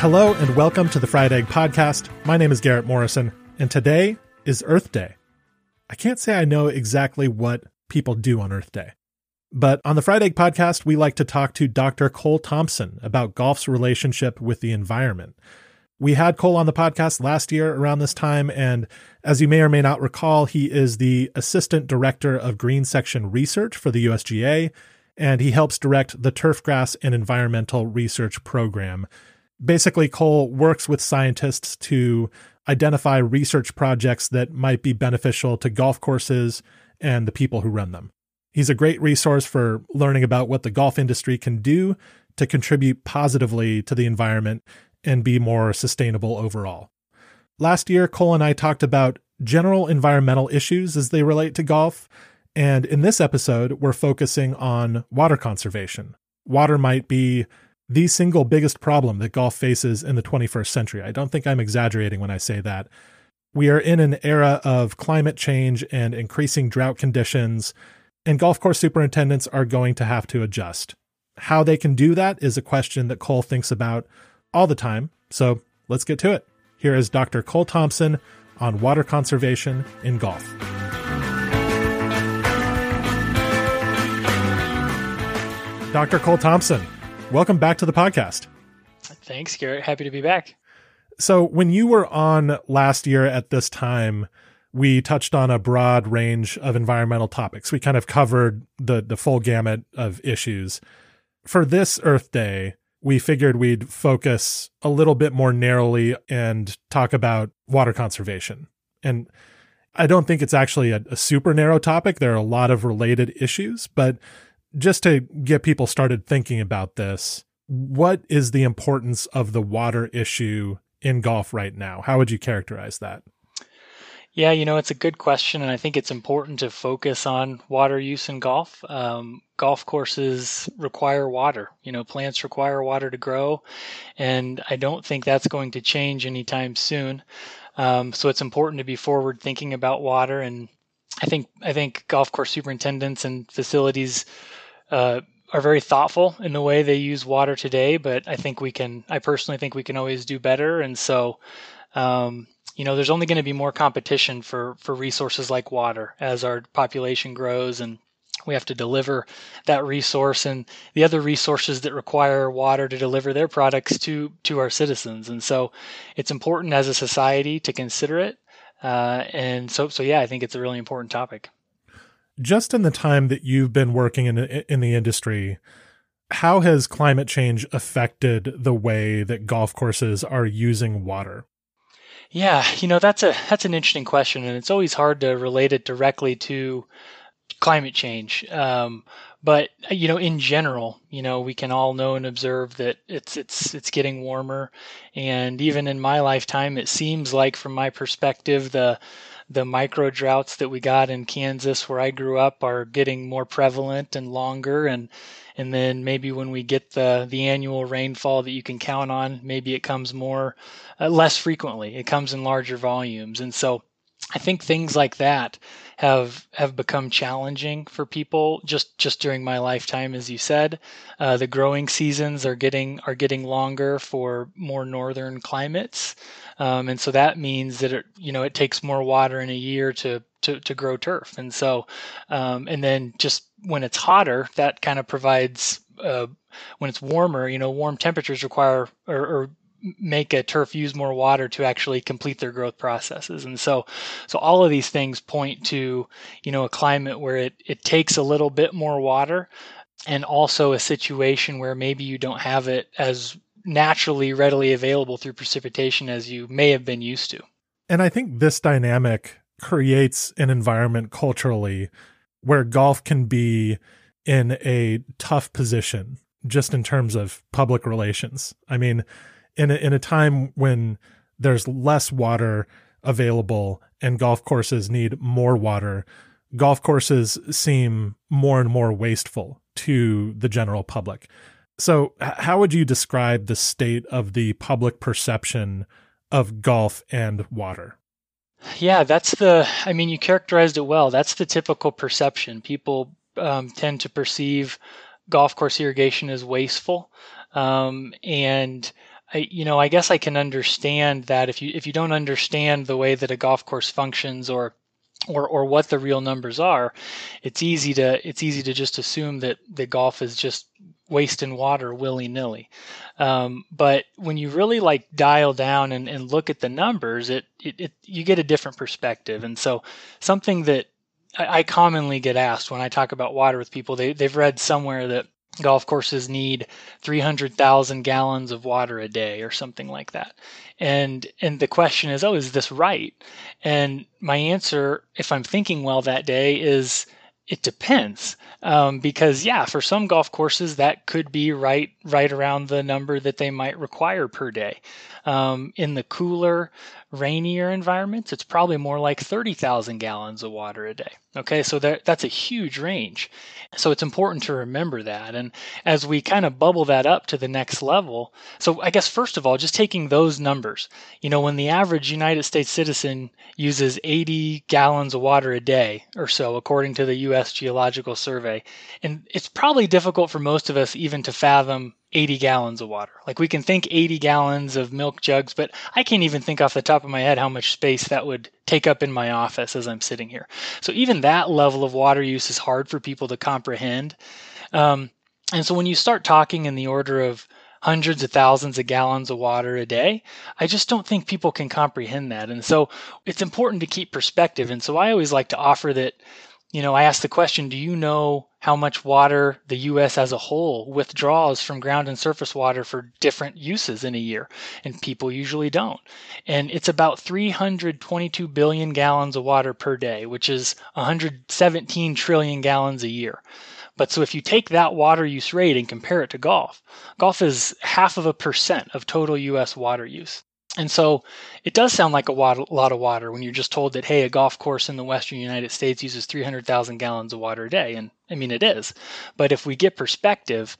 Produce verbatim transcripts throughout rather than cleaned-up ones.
Hello and welcome to the Fried Egg Podcast. My name is Garrett Morrison, and today is Earth Day. I can't say I know exactly what people do on Earth Day, but on the Fried Egg Podcast, we like to talk to Doctor Cole Thompson about golf's relationship with the environment. We had Cole on the podcast last year around this time, and as you may or may not recall, he is the Assistant Director of Green Section Research for the U S G A, and he helps direct the Turfgrass and Environmental Research Program. Basically, Cole works with scientists to identify research projects that might be beneficial to golf courses and the people who run them. He's a great resource for learning about what the golf industry can do to contribute positively to the environment and be more sustainable overall. Last year, Cole and I talked about general environmental issues as they relate to golf, and in this episode, we're focusing on water conservation. Water might be the single biggest problem that golf faces in the twenty-first century. I don't think I'm exaggerating when I say that. We are in an era of climate change and increasing drought conditions, and golf course superintendents are going to have to adjust. How they can do that is a question that Cole thinks about all the time, so let's get to it. Here is Doctor Cole Thompson on water conservation in golf. Doctor Cole Thompson, welcome back to the podcast. Thanks, Garrett. Happy to be back. So when you were on last year at this time, we touched on a broad range of environmental topics. We kind of covered the, the full gamut of issues. For this Earth Day, we figured we'd focus a little bit more narrowly and talk about water conservation. And I don't think it's actually a, a super narrow topic. There are a lot of related issues, but just to get people started thinking about this, what is the importance of the water issue in golf right now? How would you characterize that? Yeah, you know, it's a good question, and I think it's important to focus on water use in golf. Um, golf courses require water. You know, plants require water to grow, and I don't think that's going to change anytime soon. Um, so it's important to be forward thinking about water, and I think I think golf course superintendents and facilities uh, are very thoughtful in the way they use water today, but I think we can, I personally think we can always do better. And so, um, you know, there's only going to be more competition for, for resources like water as our population grows, and we have to deliver that resource and the other resources that require water to deliver their products to, to our citizens. And so it's important as a society to consider it. Uh, and so, so yeah, I think it's a really important topic. Just in the time that you've been working in in the industry, how has climate change affected the way that golf courses are using water? Yeah, you know, that's a that's an interesting question, and it's always hard to relate it directly to climate change. Um, but you know, in general, you know, we can all know and observe that it's it's it's getting warmer, and even in my lifetime, it seems like, from my perspective, the the micro droughts that we got in Kansas, where I grew up, are getting more prevalent and longer, and and then maybe when we get the the annual rainfall that you can count on, maybe it comes more uh, less frequently. It comes in larger volumes, and so I think things like that have have become challenging for people just, just during my lifetime, as you said. Uh, the growing seasons are getting are getting longer for more northern climates, um, and so that means that it, you know, it takes more water in a year to to, to grow turf, and so um, and then just when it's hotter, that kind of provides uh, when it's warmer, you know, warm temperatures require or, or make a turf use more water to actually complete their growth processes. And so, so all of these things point to, you know, a climate where it, it takes a little bit more water, and also a situation where maybe you don't have it as naturally readily available through precipitation as you may have been used to. And I think this dynamic creates an environment culturally where golf can be in a tough position just in terms of public relations. I mean, in a, in a time when there's less water available and golf courses need more water, golf courses seem more and more wasteful to the general public. So how would you describe the state of the public perception of golf and water? Yeah, that's the, I mean, you characterized it well. That's the typical perception. People um, tend to perceive golf course irrigation as wasteful. Um, and I, you know, I guess I can understand that if you, if you don't understand the way that a golf course functions or Or, or what the real numbers are, it's easy to it's easy to just assume that the golf is just wasting water willy nilly. Um, but when you really like dial down and, and look at the numbers, it, it it you get a different perspective. And so something that I, I commonly get asked when I talk about water with people, they they've read somewhere that golf courses need three hundred thousand gallons of water a day or something like that. And and the question is, oh, is this right? And my answer, if I'm thinking well that day, is it depends. Um, because, yeah, for some golf courses, that could be right right around the number that they might require per day. Um, in the cooler, rainier environments, it's probably more like thirty thousand gallons of water a day. Okay, so there, that's a huge range. So it's important to remember that. And as we kind of bubble that up to the next level, so I guess, first of all, just taking those numbers, you know, when the average United States citizen uses eighty gallons of water a day or so, according to the U S Geological Survey, and it's probably difficult for most of us even to fathom eighty gallons of water. Like we can think eighty gallons of milk jugs, but I can't even think off the top of my head how much space that would take up in my office as I'm sitting here. So even that level of water use is hard for people to comprehend. Um, and so when you start talking in the order of hundreds of thousands of gallons of water a day, I just don't think people can comprehend that. And so it's important to keep perspective. And so I always like to offer that, you know, I asked the question, do you know how much water the U S as a whole withdraws from ground and surface water for different uses in a year? And people usually don't. And it's about three hundred twenty-two billion gallons of water per day, which is one hundred seventeen trillion gallons a year. But so if you take that water use rate and compare it to golf, golf is half of a percent of total U S water use. And so it does sound like a lot of water when you're just told that, hey, a golf course in the Western United States uses three hundred thousand gallons of water a day. And I mean, it is. But if we get perspective,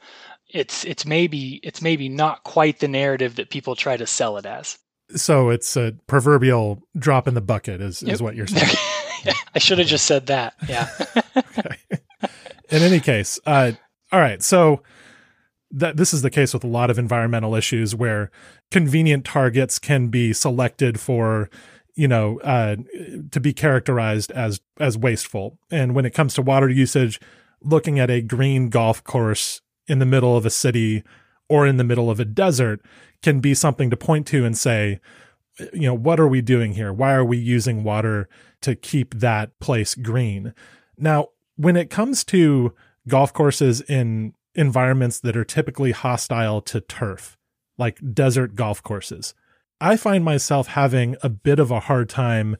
it's it's maybe it's maybe not quite the narrative that people try to sell it as. So it's a proverbial drop in the bucket is, yep. is what you're saying. I should have just said that. Yeah. Okay. In any case. Uh, all right. So that this is the case with a lot of environmental issues where convenient targets can be selected for, you know, uh, to be characterized as, as wasteful. And when it comes to water usage, looking at a green golf course in the middle of a city or in the middle of a desert can be something to point to and say, you know, what are we doing here? Why are we using water to keep that place green? Now, when it comes to golf courses in environments that are typically hostile to turf, like desert golf courses, I find myself having a bit of a hard time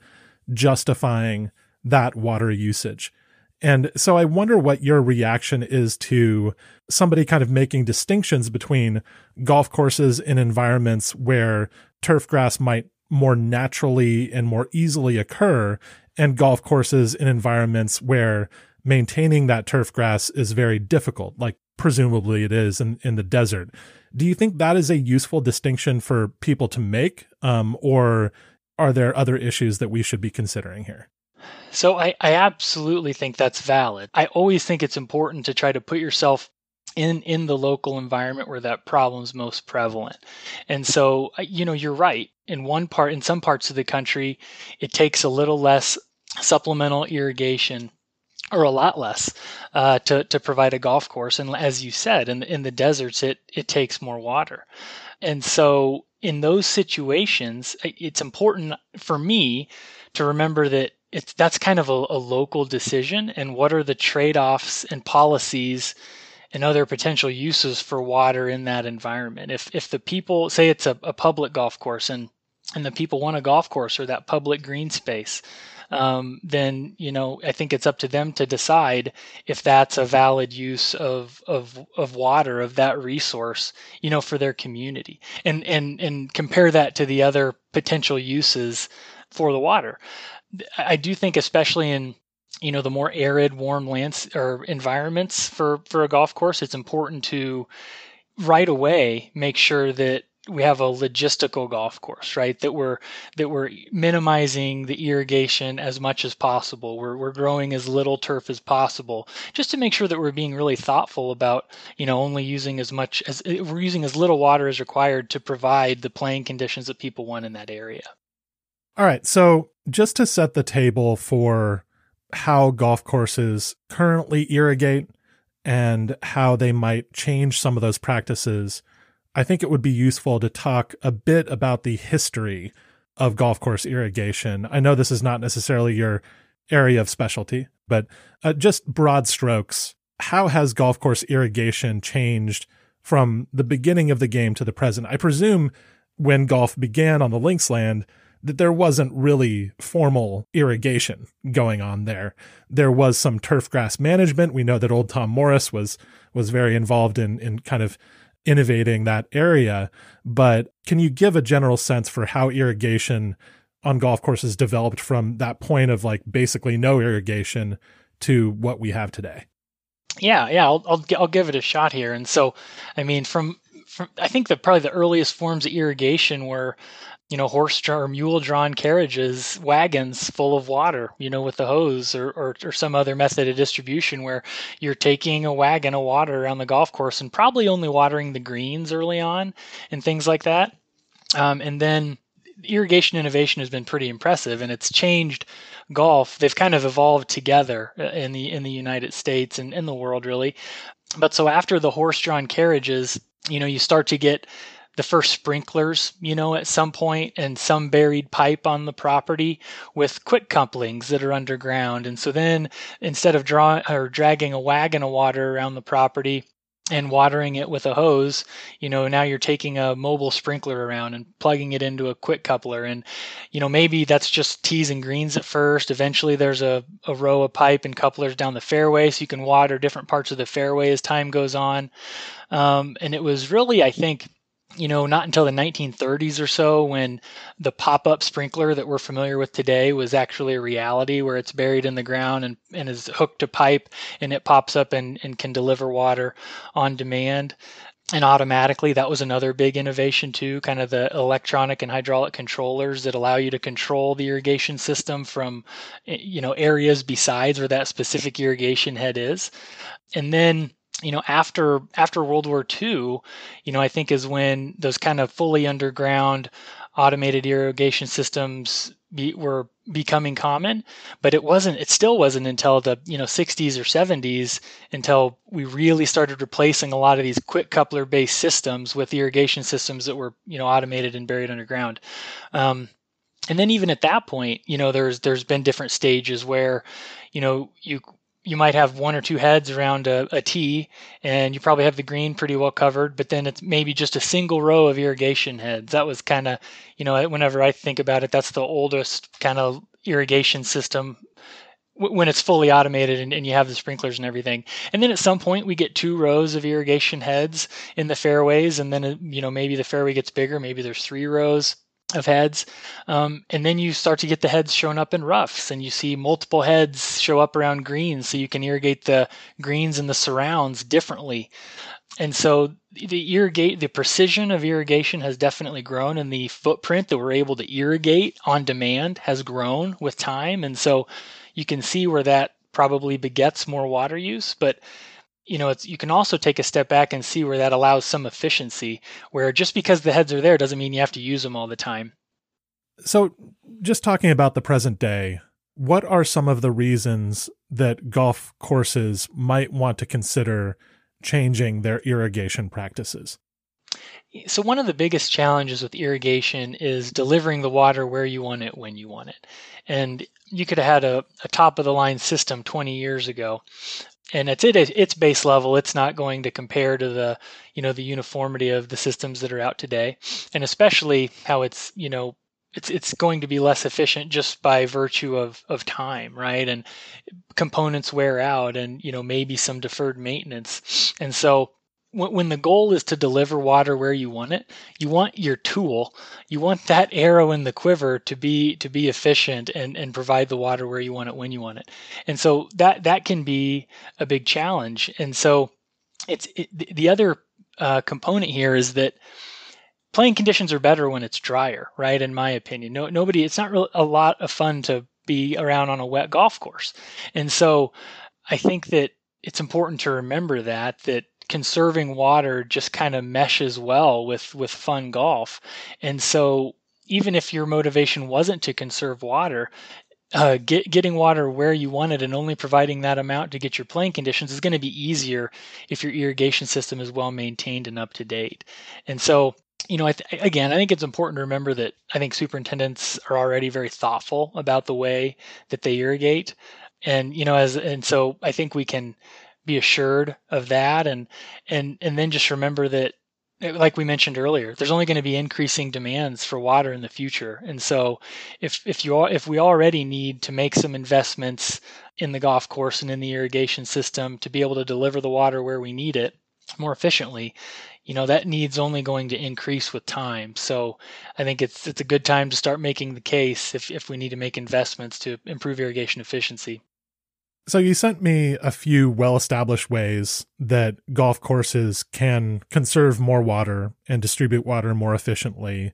justifying that water usage. And so I wonder what your reaction is to somebody kind of making distinctions between golf courses in environments where turf grass might more naturally and more easily occur and golf courses in environments where maintaining that turf grass is very difficult, like presumably it is in, in the desert. Do you think that is a useful distinction for people to make? Um, or are there other issues that we should be considering here? So I, I absolutely think that's valid. I always think it's important to try to put yourself in, in the local environment where that problem's most prevalent. And so, you know, you're right. In one part, in some parts of the country, it takes a little less supplemental irrigation or a lot less uh, to, to provide a golf course. And as you said, in the, in the deserts, it, it takes more water. And so in those situations, it's important for me to remember that it's, that's kind of a, a local decision and what are the trade-offs and policies and other potential uses for water in that environment. If if the people, say it's a, a public golf course and, and the people want a golf course or that public green space, um, then, you know, I think it's up to them to decide if that's a valid use of, of, of water, of that resource, you know, for their community, and, and, and compare that to the other potential uses for the water. I do think, especially in, you know, the more arid, warm lands or environments for, for a golf course, it's important to right away make sure that we have a logistical golf course, right? That we're, that we're minimizing the irrigation as much as possible. We're, we're growing as little turf as possible, just to make sure that we're being really thoughtful about, you know, only using as much as we're using as little water as required to provide the playing conditions that people want in that area. All right. So just to set the table for how golf courses currently irrigate and how they might change some of those practices, I think it would be useful to talk a bit about the history of golf course irrigation. I know this is not necessarily your area of specialty, but uh, just broad strokes, how has golf course irrigation changed from the beginning of the game to the present? I presume when golf began on the Linksland, that there wasn't really formal irrigation going on there. There was some turfgrass management. We know that old Tom Morris was was very involved in in kind of innovating that area. But can you give a general sense for how irrigation on golf courses developed from that point of like basically no irrigation to what we have today? Yeah, yeah, I'll I'll, I'll give it a shot here. And so, I mean, from, from I think that probably the earliest forms of irrigation were, you know, horse or mule drawn carriages, wagons full of water, you know, with the hose or, or, or some other method of distribution where you're taking a wagon of water around the golf course and probably only watering the greens early on and things like that. Um, and then irrigation innovation has been pretty impressive, and it's changed golf. They've kind of evolved together in the, in the United States and in the world, really. But so after the horse drawn carriages, you know, you start to get the first sprinklers, you know, at some point, and some buried pipe on the property with quick couplings that are underground. And so then instead of drawing or dragging a wagon of water around the property and watering it with a hose, you know, now you're taking a mobile sprinkler around and plugging it into a quick coupler. And, you know, maybe that's just tees and greens at first. Eventually there's a, a row of pipe and couplers down the fairway, so you can water different parts of the fairway as time goes on. Um, and it was really, I think, you know, not until the nineteen thirties or so when the pop-up sprinkler that we're familiar with today was actually a reality, where it's buried in the ground and, and is hooked to pipe, and it pops up and, and can deliver water on demand and automatically. That was another big innovation too, kind of the electronic and hydraulic controllers that allow you to control the irrigation system from, you know, areas besides where that specific irrigation head is. And then, you know, after after World War Two, you know, I think is when those kind of fully underground automated irrigation systems be, were becoming common. But it wasn't, it still wasn't until the, you know, sixties or seventies until we really started replacing a lot of these quick coupler based systems with irrigation systems that were, you know, automated and buried underground. Um, and then even at that point, you know, there's there's been different stages where, you know, you you might have one or two heads around a, a tee, and you probably have the green pretty well covered, but then it's maybe just a single row of irrigation heads. That was kind of, you know, whenever I think about it, that's the oldest kind of irrigation system w- when it's fully automated and, and you have the sprinklers and everything. And then at some point we get two rows of irrigation heads in the fairways. And then, you know, maybe the fairway gets bigger. Maybe there's three rows of heads. Um, and then you start to get the heads shown up in roughs, and you see multiple heads show up around greens, so you can irrigate the greens and the surrounds differently. And so the irrigate, the precision of irrigation has definitely grown, and the footprint that we're able to irrigate on demand has grown with time. And so you can see where that probably begets more water use, but you know, it's, you can also take a step back and see where that allows some efficiency, where just because the heads are there doesn't mean you have to use them all the time. So just talking about the present day, what are some of the reasons that golf courses might want to consider changing their irrigation practices? So one of the biggest challenges with irrigation is delivering the water where you want it, when you want it. And you could have had a, a top-of-the-line system twenty years ago, and at its base level, it's not going to compare to the, you know, the uniformity of the systems that are out today, and especially how it's, you know, it's it's going to be less efficient just by virtue of, of time, right? And components wear out and, you know, maybe some deferred maintenance. And so when, when the goal is to deliver water where you want it, you want your tool, you want that arrow in the quiver to be to be efficient and, and provide the water where you want it, when you want it. And so that, that can be a big challenge. And so it's it, the other uh, component here is that playing conditions are better when it's drier, right? In my opinion, no, nobody, it's not really a lot of fun to be around on a wet golf course. And so I think that it's important to remember that, that conserving water just kind of meshes well with, with fun golf. And so even if your motivation wasn't to conserve water, Uh, get, getting water where you want it and only providing that amount to get your playing conditions is going to be easier if your irrigation system is well maintained and up to date. And so, you know, I th- again, I think it's important to remember that I think superintendents are already very thoughtful about the way that they irrigate. And, you know, as, and so I think we can be assured of that. And, and, and then just remember that, like we mentioned earlier, there's only going to be increasing demands for water in the future. And so if, if you are, if we already need to make some investments in the golf course and in the irrigation system to be able to deliver the water where we need it more efficiently, you know, that need's only going to increase with time. So I think it's, it's a good time to start making the case if, if we need to make investments to improve irrigation efficiency. So you sent me a few well-established ways that golf courses can conserve more water and distribute water more efficiently.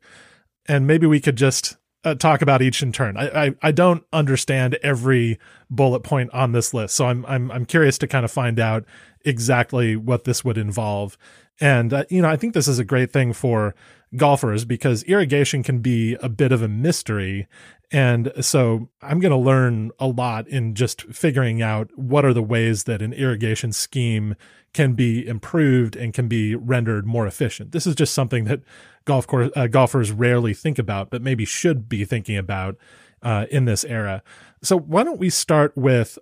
And maybe we could just uh, talk about each in turn. I, I I don't understand every bullet point on this list, so I'm I'm I'm curious to kind of find out exactly what this would involve. And uh, you know, I think this is a great thing for golfers because irrigation can be a bit of a mystery. And so I'm going to learn a lot in just figuring out what are the ways that an irrigation scheme can be improved and can be rendered more efficient. This is just something that golf course, uh, golfers rarely think about, but maybe should be thinking about uh, in this era. So why don't we start with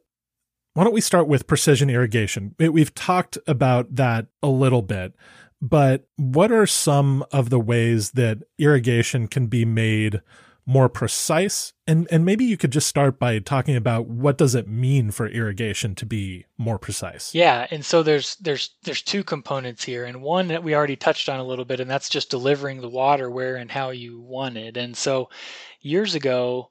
why don't we start with precision irrigation? We've talked about that a little bit, but what are some of the ways that irrigation can be made more precise? And and maybe you could just start by talking about what does it mean for irrigation to be more precise? Yeah. And so there's there's there's two components here. And one that we already touched on a little bit, and that's just delivering the water where and how you want it. And so years ago,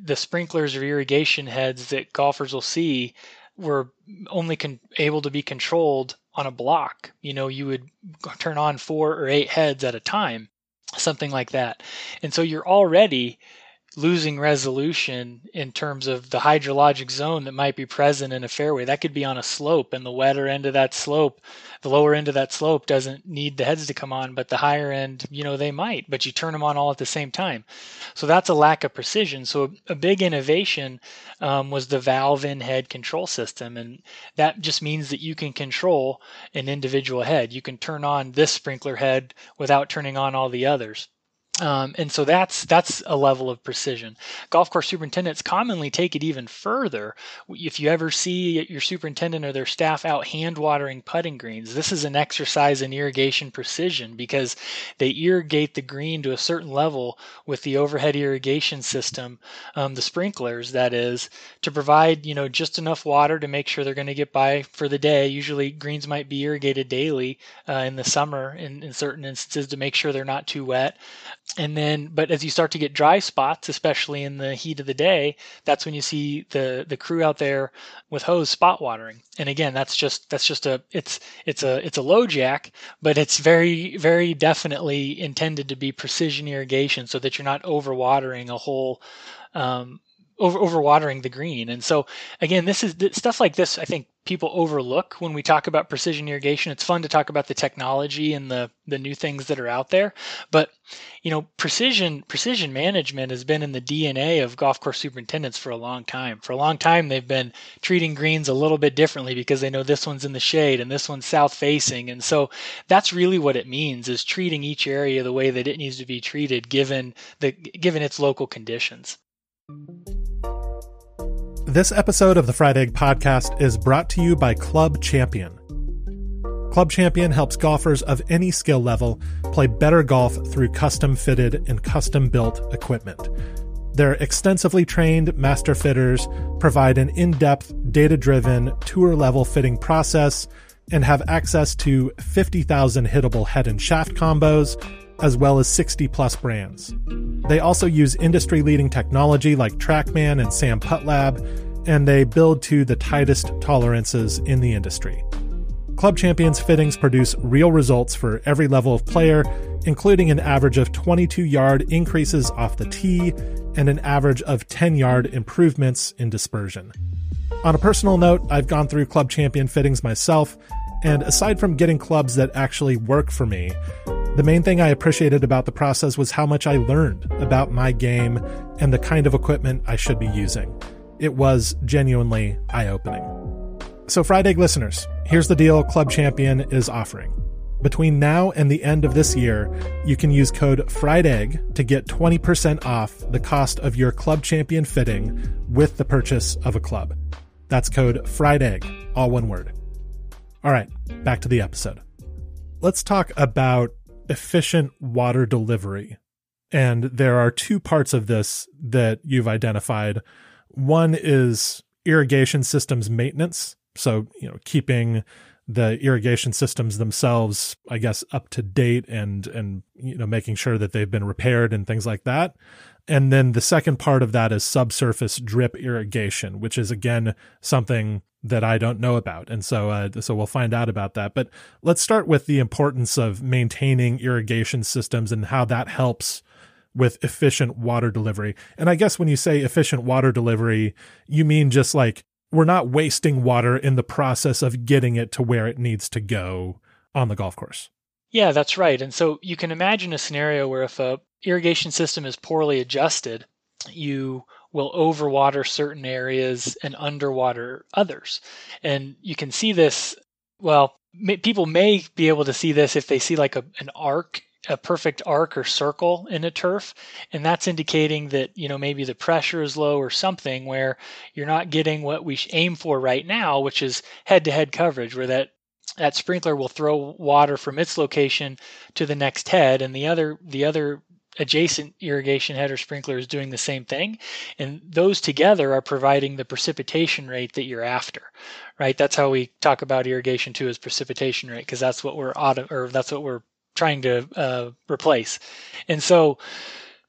the sprinklers or irrigation heads that golfers will see were only con- able to be controlled on a block. You know, you would turn on four or eight heads at a time, something like that. And so you're already losing resolution in terms of the hydrologic zone that might be present in a fairway. That could be on a slope, and the wetter end of that slope, the lower end of that slope doesn't need the heads to come on, but the higher end, you know, they might, but you turn them on all at the same time. So that's a lack of precision. So a, a big innovation um, was the valve in head control system. And that just means that you can control an individual head. You can turn on this sprinkler head without turning on all the others. Um, and so that's that's a level of precision. Golf course superintendents commonly take it even further. If you ever see your superintendent or their staff out hand watering putting greens, this is an exercise in irrigation precision because they irrigate the green to a certain level with the overhead irrigation system, um, the sprinklers, that is, to provide, you know, just enough water to make sure they're going to get by for the day. Usually greens might be irrigated daily uh, in the summer in, in certain instances to make sure they're not too wet. And then, but as you start to get dry spots, especially in the heat of the day, that's when you see the, the crew out there with hose spot watering. And again, that's just, that's just a, it's, it's a, it's a low jack, but it's very, very definitely intended to be precision irrigation so that you're not overwatering a whole, um, over overwatering the green. And so again, this is stuff like this. I think people overlook when we talk about precision irrigation. It's fun to talk about the technology and the, the new things that are out there, but you know, precision, precision management has been in the D N A of golf course superintendents for a long time. For a long time, they've been treating greens a little bit differently because they know this one's in the shade and this one's south facing. And so that's really what it means, is treating each area the way that it needs to be treated given the, given its local conditions. This episode of the Fried Egg Podcast is brought to you by Club Champion. Club Champion helps golfers of any skill level play better golf through custom-fitted and custom-built equipment. Their extensively trained master fitters provide an in-depth, data-driven, tour-level fitting process and have access to fifty thousand hittable head and shaft combos, as well as sixty plus brands. They also use industry-leading technology like Trackman and Sam Puttlab, and they build to the tightest tolerances in the industry. Club Champion's fittings produce real results for every level of player, including an average of twenty-two yard increases off the tee and an average of ten yard improvements in dispersion. On a personal note, I've gone through Club Champion fittings myself, and aside from getting clubs that actually work for me, the main thing I appreciated about the process was how much I learned about my game and the kind of equipment I should be using. It was genuinely eye-opening. So Fried Egg listeners, here's the deal Club Champion is offering. Between now and the end of this year, you can use code Fried Egg to get twenty percent off the cost of your Club Champion fitting with the purchase of a club. That's code Fried Egg, all one word. All right, back to the episode. Let's talk about efficient water delivery. And there are two parts of this that you've identified. One is irrigation systems maintenance. So, you know, keeping the irrigation systems themselves, I guess, up to date and, and, you know, making sure that they've been repaired and things like that. And then the second part of that is subsurface drip irrigation, which is, again, something that I don't know about. And so uh, so we'll find out about that. But let's start with the importance of maintaining irrigation systems and how that helps with efficient water delivery. And I guess when you say efficient water delivery, you mean just like we're not wasting water in the process of getting it to where it needs to go on the golf course. Yeah, that's right. And so you can imagine a scenario where if a irrigation system is poorly adjusted, you will overwater certain areas and underwater others. And you can see this, well, may, people may be able to see this if they see like a, an arc, a perfect arc or circle in a turf. And that's indicating that, you know, maybe the pressure is low or something where you're not getting what we aim for right now, which is head-to-head coverage, where that that sprinkler will throw water from its location to the next head, and the other the other adjacent irrigation head or sprinkler is doing the same thing. And those together are providing the precipitation rate that you're after, right? That's how we talk about irrigation too, is precipitation rate, because that's what we're auto, or that's what we're trying to uh, replace. And so,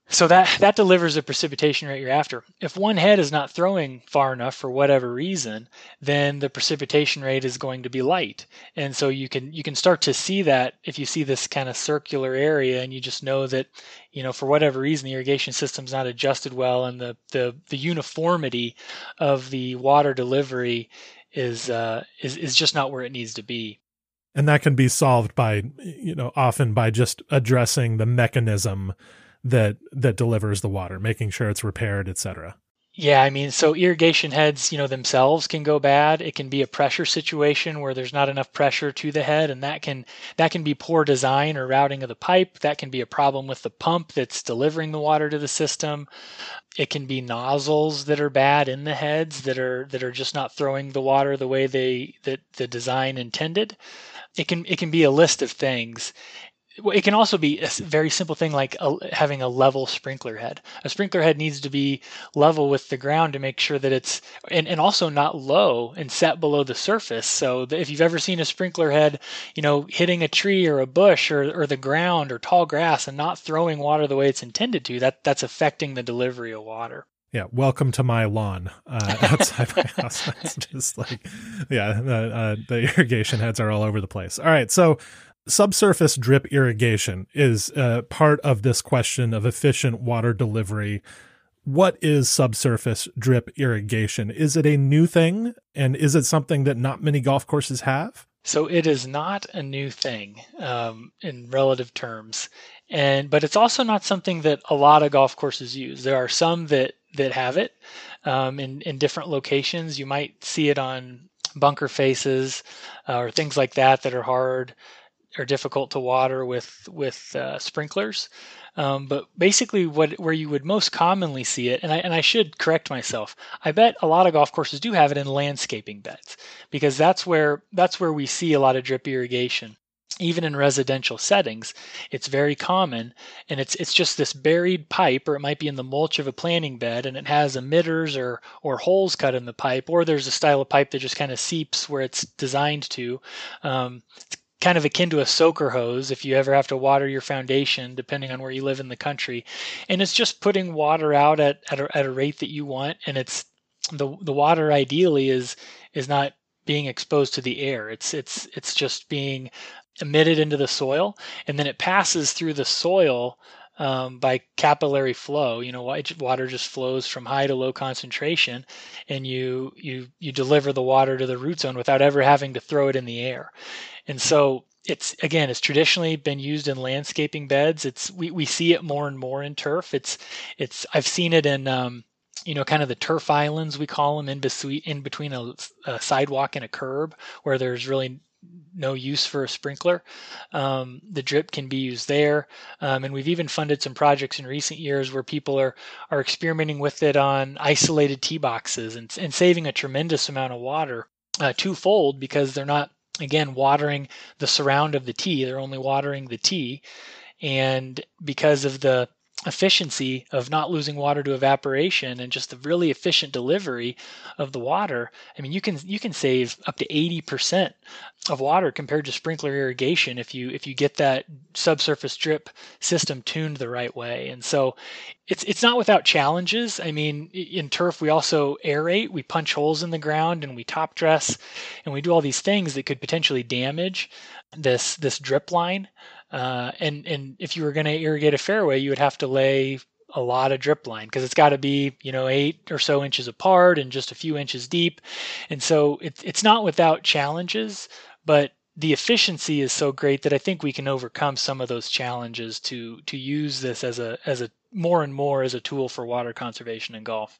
so that, that delivers the precipitation rate you're after. If one head is not throwing far enough for whatever reason, then the precipitation rate is going to be light. And so you can, you can start to see that if you see this kind of circular area and you just know that, you know, for whatever reason, the irrigation system's not adjusted well and the, the, the uniformity of the water delivery is, uh, is, is just not where it needs to be. And that can be solved by, you know, often by just addressing the mechanism that that delivers the water, making sure it's repaired, et cetera. Yeah, I mean, so irrigation heads, you know, themselves can go bad. It can be a pressure situation where there's not enough pressure to the head, and that can that can be poor design or routing of the pipe. That can be a problem with the pump that's delivering the water to the system. It can be nozzles that are bad in the heads that are that are just not throwing the water the way they that the design intended. It can it can be a list of things. It can also be a very simple thing like a, having a level sprinkler head. A sprinkler head needs to be level with the ground to make sure that it's, and, and also not low and set below the surface. So if you've ever seen a sprinkler head, you know, hitting a tree or a bush or, or the ground or tall grass and not throwing water the way it's intended to, that that's affecting the delivery of water. Yeah, welcome to my lawn uh, outside my house. It's just like, yeah, uh, uh, the irrigation heads are all over the place. All right, so subsurface drip irrigation is uh, part of this question of efficient water delivery. What is subsurface drip irrigation? Is it a new thing? And is it something that not many golf courses have? So it is not a new thing um, in relative terms. and But it's also not something that a lot of golf courses use. There are some that, that have it um, in, in different locations. You might see it on bunker faces uh, or things like that that are hard are difficult to water with with uh, sprinklers. Um, but basically, what where you would most commonly see it, and I and I should correct myself. I bet a lot of golf courses do have it in landscaping beds, because that's where that's where we see a lot of drip irrigation. Even in residential settings, it's very common, and it's it's just this buried pipe, or it might be in the mulch of a planting bed, and it has emitters or or holes cut in the pipe, or there's a style of pipe that just kind of seeps where it's designed to. Um, it's kind of akin to a soaker hose if you ever have to water your foundation, depending on where you live in the country, and it's just putting water out at at a, at a rate that you want, and it's the the water ideally is is not being exposed to the air. It's it's it's just being emitted into the soil, and then it passes through the soil um, by capillary flow. You know, water just flows from high to low concentration, and you you you deliver the water to the root zone without ever having to throw it in the air. And so it's again, it's traditionally been used in landscaping beds. It's we we see it more and more in turf. It's it's I've seen it in um, you know, kind of the turf islands, we call them, in between in between a, a sidewalk and a curb, where there's really no use for a sprinkler. Um, the drip can be used there. Um, and we've even funded some projects in recent years where people are, are experimenting with it on isolated tee boxes and, and saving a tremendous amount of water, uh, twofold, because they're not, again, watering the surround of the tee. They're only watering the tee. And because of the efficiency of not losing water to evaporation and just the really efficient delivery of the water, I mean, you can you can save up to eighty percent of water compared to sprinkler irrigation if you if you get that subsurface drip system tuned the right way. And so it's it's not without challenges. I mean, in turf, we also aerate, we punch holes in the ground, and we top dress, and we do all these things that could potentially damage this this drip line. Uh, and, and if you were going to irrigate a fairway, you would have to lay a lot of drip line, because it's got to be, you know, eight or so inches apart and just a few inches deep. And so it, it's not without challenges, but the efficiency is so great that I think we can overcome some of those challenges to, to use this as a, as a more and more as a tool for water conservation in golf.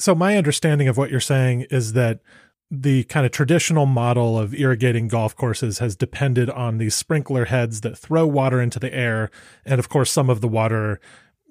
So my understanding of what you're saying is that the kind of traditional model of irrigating golf courses has depended on these sprinkler heads that throw water into the air. And of course, some of the water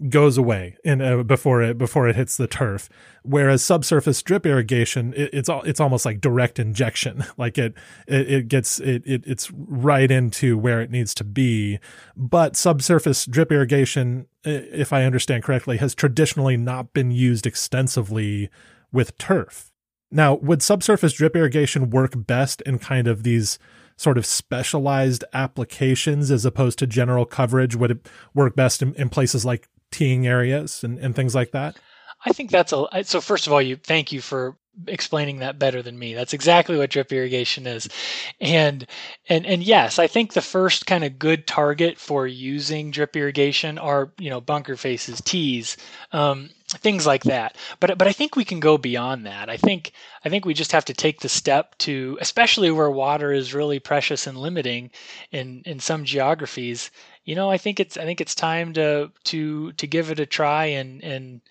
goes away in, uh, before it before it hits the turf. Whereas subsurface drip irrigation, it, it's all it's almost like direct injection. Like it it, it gets it, it it's right into where it needs to be. But subsurface drip irrigation, if I understand correctly, has traditionally not been used extensively with turf. Now, would subsurface drip irrigation work best in kind of these sort of specialized applications as opposed to general coverage? Would it work best in, in places like teeing areas and, and things like that? I think that's a, so first of all, you thank you for explaining that better than me. That's exactly what drip irrigation is. And, and, and yes, I think the first kind of good target for using drip irrigation are, you know, bunker faces, tees, um, things like that. But, but I think we can go beyond that. I think, I think we just have to take the step to, especially where water is really precious and limiting in, in some geographies, you know, I think it's, I think it's time to, to, to give it a try and, and,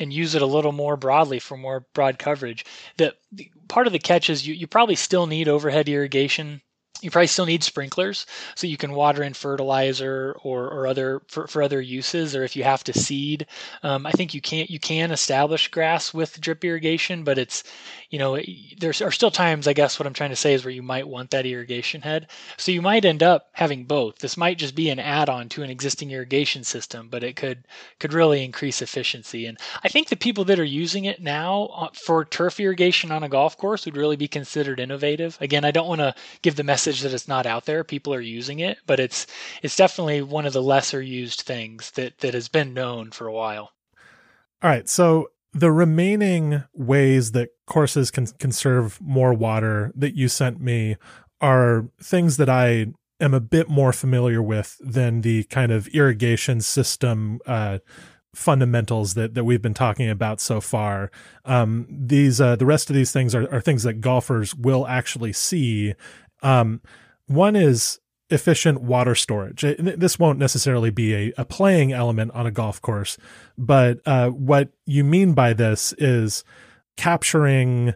and use it a little more broadly for more broad coverage. The, the part of the catch is you, you probably still need overhead irrigation. You probably still need sprinklers, so you can water in fertilizer or, or other for, for other uses, or if you have to seed. Um, I think you can you can establish grass with drip irrigation, but it's, you know, there are still times, I guess what I'm trying to say is, where you might want that irrigation head. So you might end up having both. This might just be an add-on to an existing irrigation system, but it could could really increase efficiency. And I think the people that are using it now for turf irrigation on a golf course would really be considered innovative. Again, I don't want to give the message that it's not out there. People are using it, but it's it's definitely one of the lesser used things that that has been known for a while. All right, so the remaining ways that courses can conserve more water that you sent me are things that I am a bit more familiar with than the kind of irrigation system uh fundamentals that, that we've been talking about so far. Um, these uh, the rest of these things are, are things that golfers will actually see. Um, one is efficient water storage. It, this won't necessarily be a, a playing element on a golf course, but uh, what you mean by this is capturing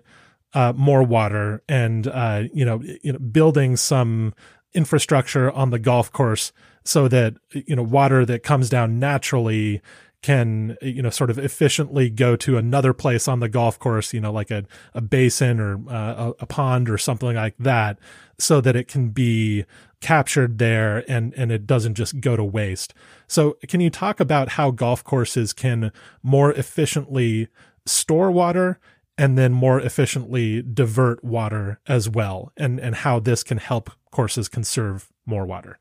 uh, more water and uh, you know, you know, building some infrastructure on the golf course so that, you know, water that comes down naturally can, you know, sort of efficiently go to another place on the golf course, you know, like a, a basin or uh, a pond or something like that, so that it can be captured there and, and it doesn't just go to waste. So can you talk about how golf courses can more efficiently store water and then more efficiently divert water as well, and, and how this can help courses conserve more water?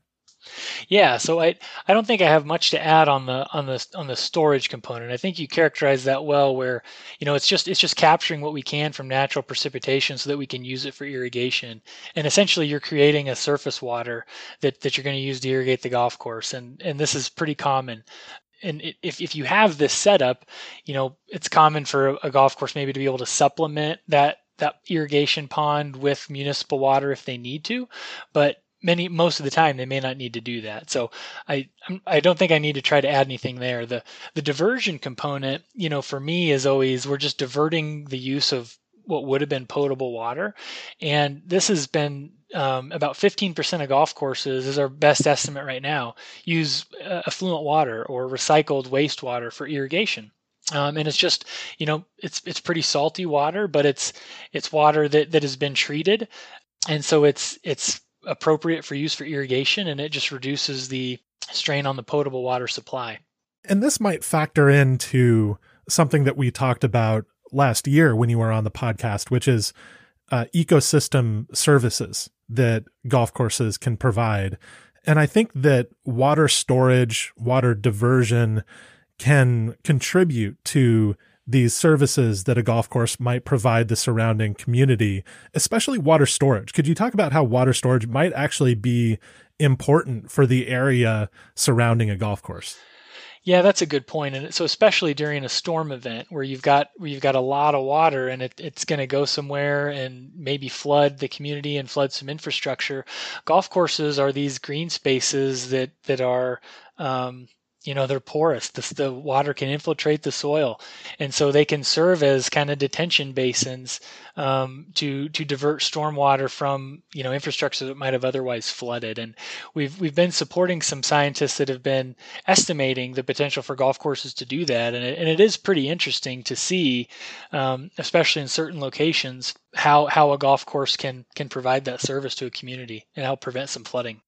Yeah, so I I don't think I have much to add on the on the on the storage component. I think you characterized that well, where, you know, it's just it's just capturing what we can from natural precipitation so that we can use it for irrigation. And essentially you're creating a surface water that, that you're going to use to irrigate the golf course. And and this is pretty common. And if, if you have this setup, you know, it's common for a golf course maybe to be able to supplement that that irrigation pond with municipal water if they need to, but Many most of the time they may not need to do that. So I I don't think I need to try to add anything there. The the diversion component, you know, for me is always we're just diverting the use of what would have been potable water, and this has been um, about fifteen percent of golf courses, is our best estimate right now, use uh, affluent water or recycled wastewater for irrigation. Um, and it's just, you know, it's it's pretty salty water, but it's it's water that that has been treated, and so it's it's appropriate for use for irrigation, and it just reduces the strain on the potable water supply. And this might factor into something that we talked about last year when you were on the podcast, which is uh, ecosystem services that golf courses can provide. And I think that water storage, water diversion can contribute to these services that a golf course might provide the surrounding community, especially water storage. Could you talk about how water storage might actually be important for the area surrounding a golf course? Yeah, that's a good point. And so especially during a storm event where you've got where you've got a lot of water and it, it's going to go somewhere and maybe flood the community and flood some infrastructure, golf courses are these green spaces that that are um, you know, they're porous. The, the water can infiltrate the soil. And so they can serve as kind of detention basins um, to to divert stormwater from, you know, infrastructure that might have otherwise flooded. And we've we've been supporting some scientists that have been estimating the potential for golf courses to do that. And it, and it is pretty interesting to see, um, especially in certain locations, how, how a golf course can can provide that service to a community and help prevent some flooding.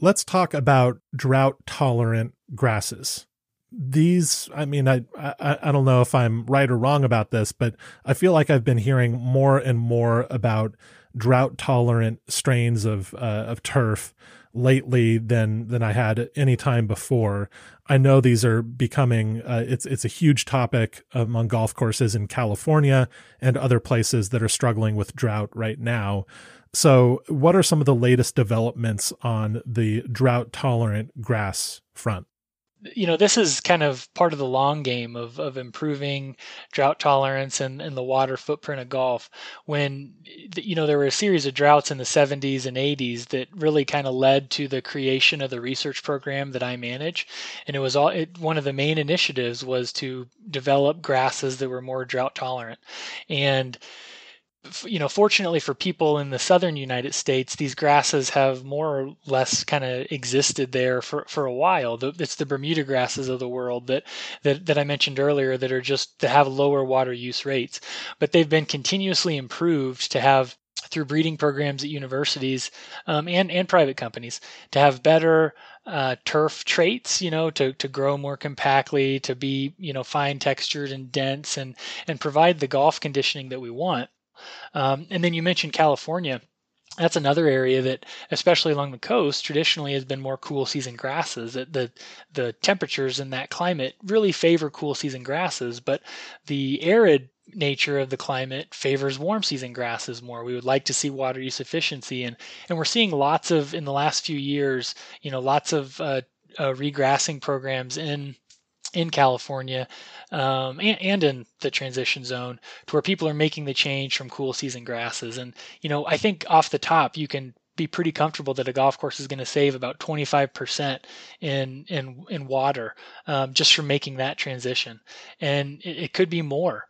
Let's talk about drought-tolerant grasses. These, I mean, I, I I don't know if I'm right or wrong about this, but I feel like I've been hearing more and more about drought-tolerant strains of uh, of turf lately than than I had at any time before. I know these are becoming uh, it's it's a huge topic among golf courses in California and other places that are struggling with drought right now. So what are some of the latest developments on the drought-tolerant grass front? You know, this is kind of part of the long game of of improving drought tolerance and, and the water footprint of golf. When, you know, there were a series of droughts in the seventies and eighties that really kind of led to the creation of the research program that I manage. And it was all it, one of the main initiatives was to develop grasses that were more drought tolerant. And you know, fortunately for people in the southern United States, these grasses have more or less kind of existed there for, for a while. The, it's the Bermuda grasses of the world that, that that I mentioned earlier that are just that have lower water use rates, but they've been continuously improved to have through breeding programs at universities um, and and private companies to have better uh, turf traits, you know, to to grow more compactly, to be, you know, fine textured and dense, and and provide the golf conditioning that we want. Um, and then you mentioned California. That's another area that, especially along the coast, traditionally has been more cool season grasses. The, the temperatures in that climate really favor cool season grasses, but the arid nature of the climate favors warm season grasses more. We would like to see water use efficiency. And, and we're seeing lots of, in the last few years, you know, lots of uh, uh, regrassing programs in in California um, and, and in the transition zone to where people are making the change from cool season grasses. And, you know, I think off the top, you can be pretty comfortable that a golf course is going to save about twenty-five percent in, in, in water um, just from making that transition. And it, it could be more.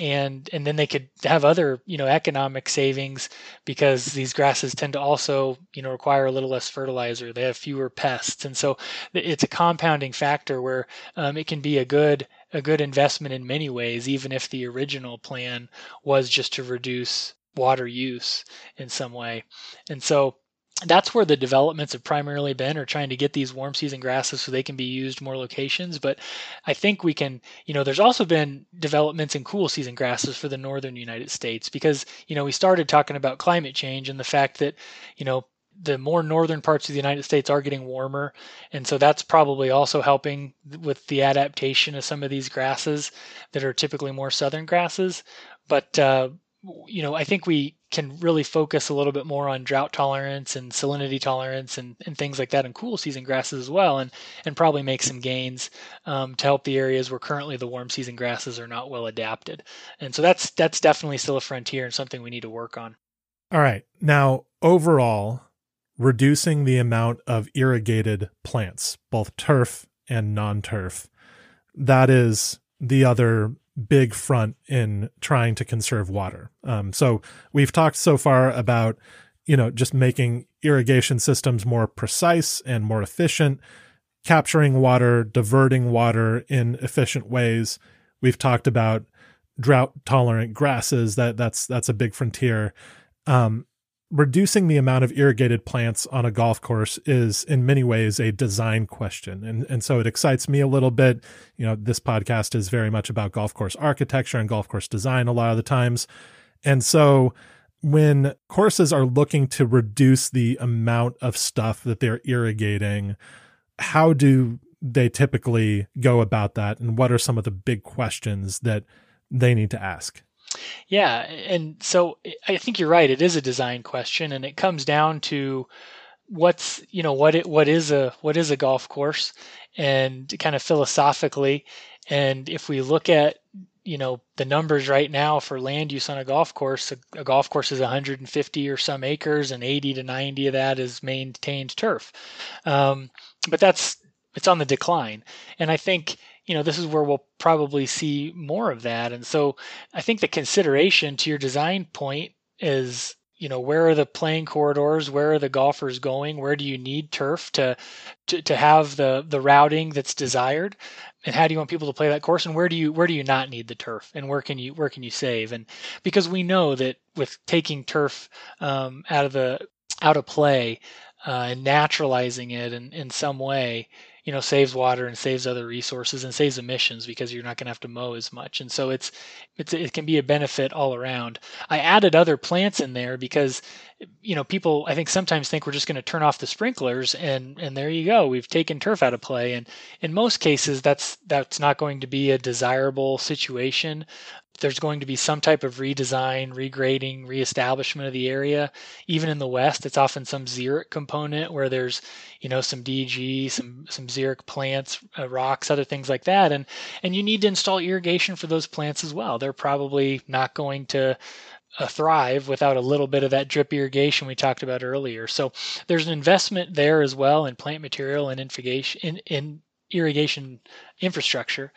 And and then they could have other, you know, economic savings, because these grasses tend to also, you know, require a little less fertilizer. They have fewer pests. And so it's a compounding factor where um, it can be a good a good investment in many ways, even if the original plan was just to reduce water use in some way. And so that's where the developments have primarily been, or trying to get these warm season grasses so they can be used more locations. But I think we can, you know, there's also been developments in cool season grasses for the northern United States, because, you know, we started talking about climate change and the fact that, you know, the more northern parts of the United States are getting warmer. And so that's probably also helping with the adaptation of some of these grasses that are typically more southern grasses. But, uh, you know, I think we can really focus a little bit more on drought tolerance and salinity tolerance and, and things like that in cool season grasses as well, and, and probably make some gains um, to help the areas where currently the warm season grasses are not well adapted. And so that's, that's definitely still a frontier and something we need to work on. All right. Now, overall, reducing the amount of irrigated plants, both turf and non-turf, that is the other big front in trying to conserve water. Um, so we've talked so far about, you know, just making irrigation systems more precise and more efficient, capturing water, diverting water in efficient ways. We've talked about drought tolerant grasses. That that's, that's a big frontier. Um, reducing the amount of irrigated plants on a golf course is in many ways a design question. And, and so it excites me a little bit. You know, this podcast is very much about golf course architecture and golf course design a lot of the times. And so when courses are looking to reduce the amount of stuff that they're irrigating, how do they typically go about that? And what are some of the big questions that they need to ask? Yeah. And so I think you're right. It is a design question, and it comes down to what's, you know, what, it, what is a, what is a golf course, and kind of philosophically. And if we look at, you know, the numbers right now for land use on a golf course, a, a golf course is one hundred fifty or some acres, and eighty to ninety of that is maintained turf. Um, but that's, it's on the decline. And I think, you know, this is where we'll probably see more of that. And so I think the consideration to your design point is, you know, where are the playing corridors? Where are the golfers going? Where do you need turf to, to, to have the, the routing that's desired? And how do you want people to play that course? And where do you, where do you not need the turf, and where can you, where can you save? And because we know that with taking turf um, out of the, out of play uh, and naturalizing it in, in some way, you know, saves water and saves other resources and saves emissions, because you're not going to have to mow as much. And so it's, it's, it can be a benefit all around. I added other plants in there because, you know, people, I think, sometimes think we're just going to turn off the sprinklers and, and there you go, we've taken turf out of play. And in most cases, that's, that's not going to be a desirable situation. There's going to be some type of redesign, regrading, reestablishment of the area. Even in the West, it's often some xeric component where there's, you know, some D G, some some xeric plants, uh, rocks, other things like that. And and you need to install irrigation for those plants as well. They're probably not going to uh, thrive without a little bit of that drip irrigation we talked about earlier. So there's an investment there as well in plant material and irrigation, in, in irrigation infrastructure.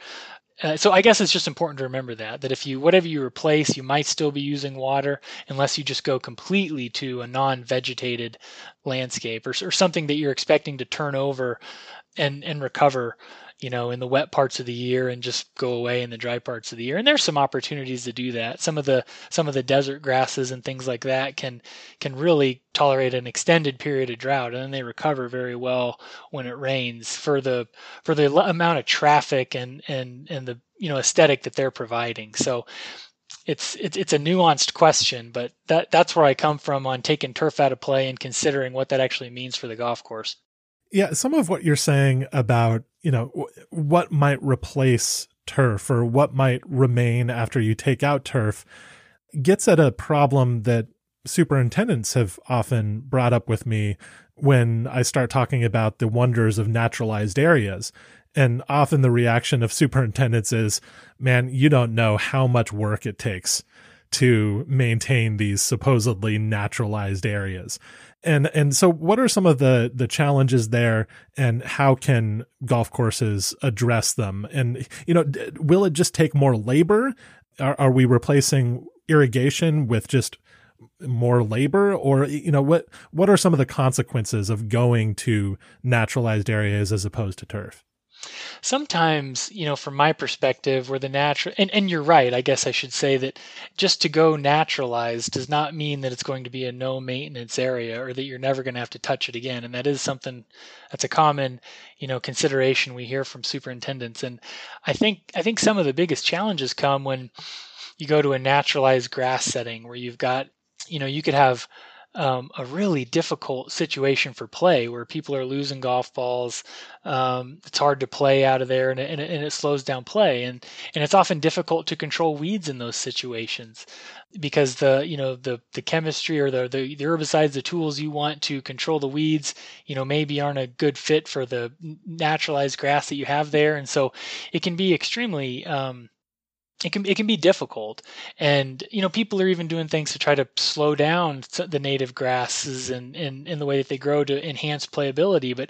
Uh, so I guess it's just important to remember that, that if you, whatever you replace, you might still be using water, unless you just go completely to a non-vegetated landscape, or, or something that you're expecting to turn over and, and recover, you know, in the wet parts of the year and just go away in the dry parts of the year. And there's some opportunities to do that. Some of the, some of the desert grasses and things like that can, can really tolerate an extended period of drought, and then they recover very well when it rains for the, for the amount of traffic and, and, and the, you know, aesthetic that they're providing. So it's, it's, it's a nuanced question, but that, that's where I come from on taking turf out of play and considering what that actually means for the golf course. Yeah. Some of what you're saying about, you know, what might replace turf or what might remain after you take out turf gets at a problem that superintendents have often brought up with me when I start talking about the wonders of naturalized areas. And often the reaction of superintendents is, man, you don't know how much work it takes to maintain these supposedly naturalized areas. And and so what are some of the, the challenges there, and how can golf courses address them? And, you know, will it just take more labor? Are, are we replacing irrigation with just more labor, or, you know, what, what are some of the consequences of going to naturalized areas as opposed to turf? Sometimes, you know, from my perspective, where the natural, and, and you're right, I guess I should say that just to go naturalized does not mean that it's going to be a no maintenance area or that you're never going to have to touch it again. And that is something that's a common, you know, consideration we hear from superintendents. And I think, I think some of the biggest challenges come when you go to a naturalized grass setting where you've got, you know, you could have Um, a really difficult situation for play where people are losing golf balls. Um, it's hard to play out of there, and it, and it, and it slows down play. And, and it's often difficult to control weeds in those situations because the, you know, the, the chemistry or the, the, the herbicides, the tools you want to control the weeds, you know, maybe aren't a good fit for the naturalized grass that you have there. And so it can be extremely, um, It can it can be difficult, and you know people are even doing things to try to slow down the native grasses and and, and the way that they grow to enhance playability. But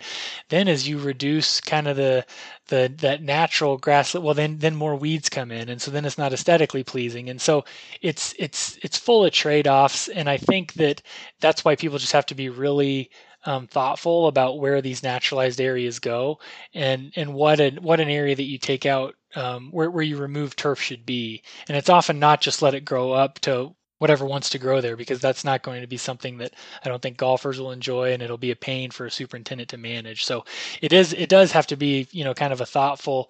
then, as you reduce kind of the the that natural grass, well, then then more weeds come in, and so then it's not aesthetically pleasing. And so it's it's it's full of trade-offs, and I think that that's why people just have to be really Um, thoughtful about where these naturalized areas go, and and what an what an area that you take out, um, where where you remove turf should be. And it's often not just let it grow up to whatever wants to grow there, because that's not going to be something that I don't think golfers will enjoy, and it'll be a pain for a superintendent to manage. So it is it does have to be, you know, kind of a thoughtful,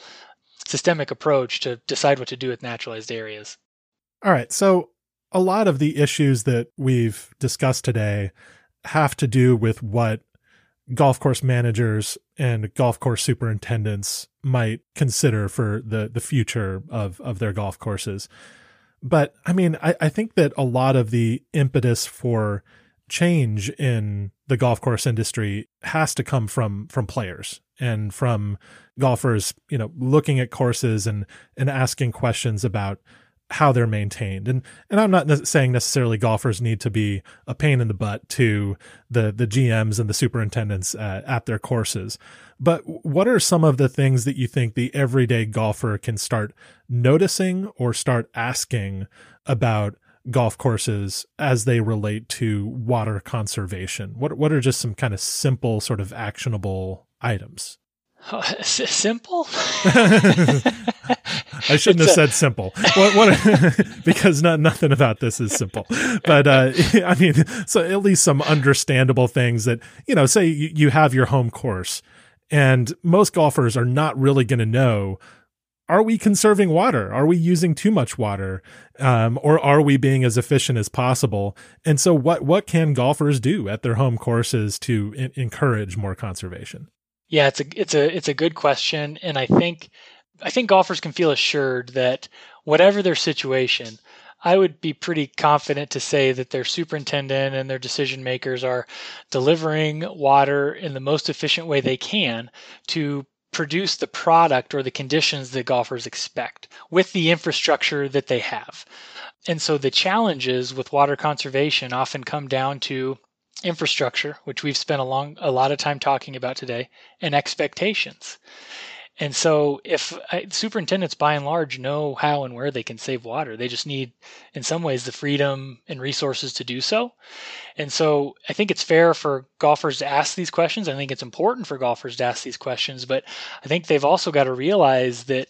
systemic approach to decide what to do with naturalized areas. All right. So a lot of the issues that we've discussed today have to do with what golf course managers and golf course superintendents might consider for the, the future of, of their golf courses. But I mean, I, I think that a lot of the impetus for change in the golf course industry has to come from, from players and from golfers, you know, looking at courses and, and asking questions about how they're maintained. And, and I'm not saying necessarily golfers need to be a pain in the butt to the, the G Ms and the superintendents uh, at their courses, but what are some of the things that you think the everyday golfer can start noticing or start asking about golf courses as they relate to water conservation? What, what are just some kind of simple sort of actionable items? Oh, s- simple? I shouldn't it's have a... said simple, what, what, because not nothing about this is simple. But uh, I mean, so at least some understandable things that, you know, say you, you have your home course, and most golfers are not really going to know, are we conserving water? Are we using too much water? Um, or are we being as efficient as possible? And so what, what can golfers do at their home courses to in- encourage more conservation? Yeah, it's a it's a it's a good question, and I think I think golfers can feel assured that whatever their situation, I would be pretty confident to say that their superintendent and their decision makers are delivering water in the most efficient way they can to produce the product or the conditions that golfers expect with the infrastructure that they have. And so the challenges with water conservation often come down to infrastructure, which we've spent a long, a lot of time talking about today, and expectations. And so if I, superintendents by and large know how and where they can save water, they just need, in some ways, the freedom and resources to do so. And so I think it's fair for golfers to ask these questions. I think it's important for golfers to ask these questions, but I think they've also got to realize that,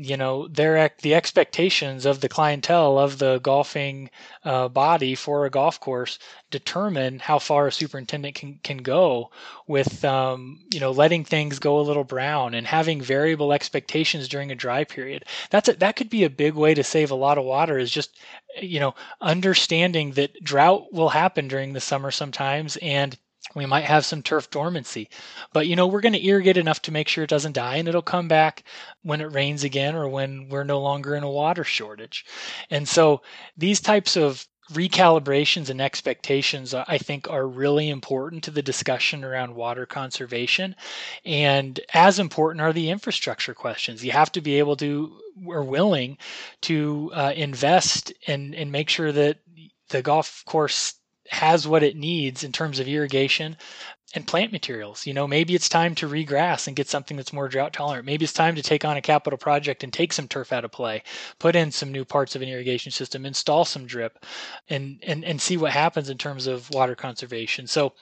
you know, their the expectations of the clientele of the golfing uh, body for a golf course determine how far a superintendent can, can go with, um, you know, letting things go a little brown and having variable expectations during a dry period. That's a, that could be a big way to save a lot of water, is just, you know, understanding that drought will happen during the summer sometimes, and we might have some turf dormancy, but, you know, we're going to irrigate enough to make sure it doesn't die, and it'll come back when it rains again or when we're no longer in a water shortage. And so these types of recalibrations and expectations, I think, are really important to the discussion around water conservation. And as important are the infrastructure questions. You have to be able to, or willing to uh, invest and, and make sure that the golf course has what it needs in terms of irrigation, and plant materials. You know, maybe it's time to regrass and get something that's more drought tolerant. Maybe it's time to take on a capital project and take some turf out of play, put in some new parts of an irrigation system, install some drip, and and, and see what happens in terms of water conservation. So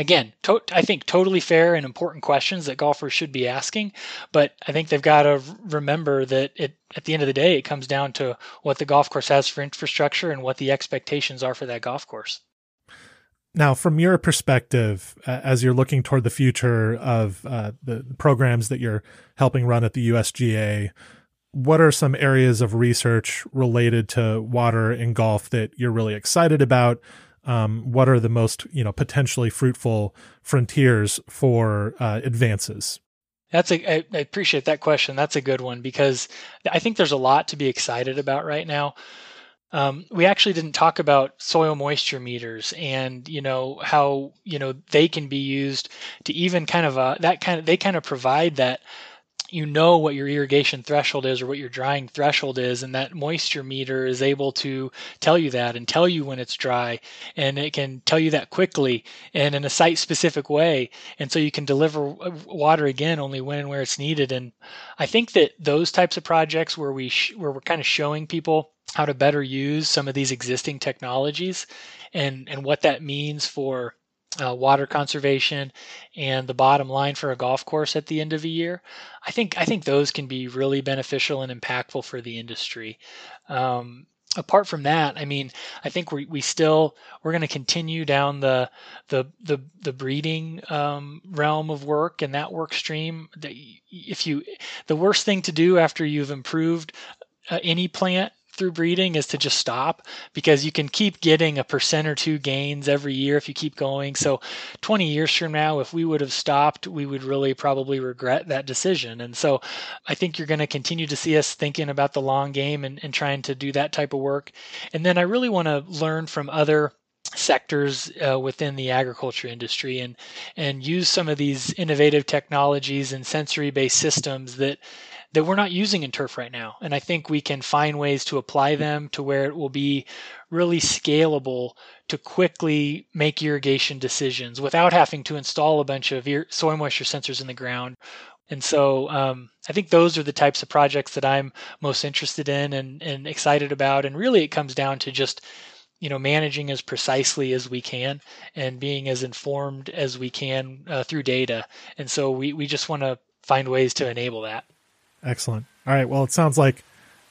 again, to- I think totally fair and important questions that golfers should be asking, but I think they've got to remember that it, at the end of the day, it comes down to what the golf course has for infrastructure and what the expectations are for that golf course. Now, from your perspective, uh, as you're looking toward the future of uh, the programs that you're helping run at the U S G A, what are some areas of research related to water and golf that you're really excited about? Um, what are the most, you know, potentially fruitful frontiers for uh, advances? That's a, I, I appreciate that question. That's a good one, because I think there's a lot to be excited about right now. Um, we actually didn't talk about soil moisture meters and, you know, how, you know, they can be used to even kind of uh, that kind of, they kind of provide that, you know, what your irrigation threshold is or what your drying threshold is. And that moisture meter is able to tell you that and tell you when it's dry, and it can tell you that quickly and in a site specific way. And so you can deliver water again, only when and where it's needed. And I think that those types of projects where we, sh- where we're kind of showing people how to better use some of these existing technologies and, and what that means for Uh, water conservation and the bottom line for a golf course at the end of a year, I think I think those can be really beneficial and impactful for the industry. Um, apart from that, I mean, I think we we still we're going to continue down the the the the breeding um, realm of work and that work stream. That if you the worst thing to do after you've improved uh, any plant through breeding is to just stop, because you can keep getting a percent or two gains every year if you keep going. So twenty years from now, if we would have stopped, we would really probably regret that decision. And so I think you're going to continue to see us thinking about the long game and, and trying to do that type of work. And then I really want to learn from other sectors uh, within the agriculture industry and, and use some of these innovative technologies and sensory-based systems that that we're not using in turf right now. And I think we can find ways to apply them to where it will be really scalable to quickly make irrigation decisions without having to install a bunch of soil moisture sensors in the ground. And so um, I think those are the types of projects that I'm most interested in and, and excited about. And really it comes down to just, you know, managing as precisely as we can and being as informed as we can uh, through data. And so we, we just want to find ways to enable that. Excellent. All right. Well, it sounds like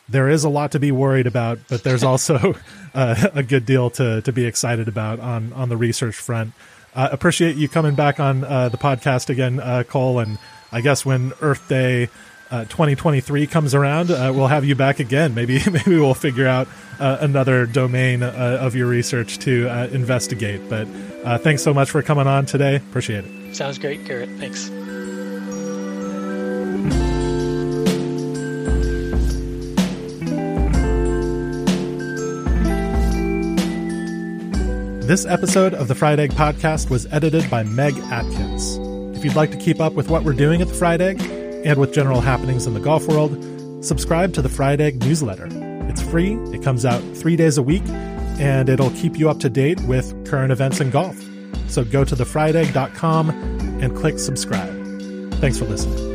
there is a lot to be worried about, but there's also uh, a good deal to to be excited about on, on the research front. Uh, appreciate you coming back on uh, the podcast again, uh, Cole. And I guess when Earth Day uh, twenty twenty-three comes around, uh, we'll have you back again. Maybe maybe we'll figure out uh, another domain uh, of your research to uh, investigate. But uh, thanks so much for coming on today. Appreciate it. Sounds great, Garrett. Thanks. This episode of the Fried Egg Podcast was edited by Meg Atkins. If you'd like to keep up with what we're doing at the Fried Egg and with general happenings in the golf world, subscribe to the Fried Egg newsletter. It's free, it comes out three days a week, and it'll keep you up to date with current events in golf. So go to the fried egg dot com and click subscribe. Thanks for listening.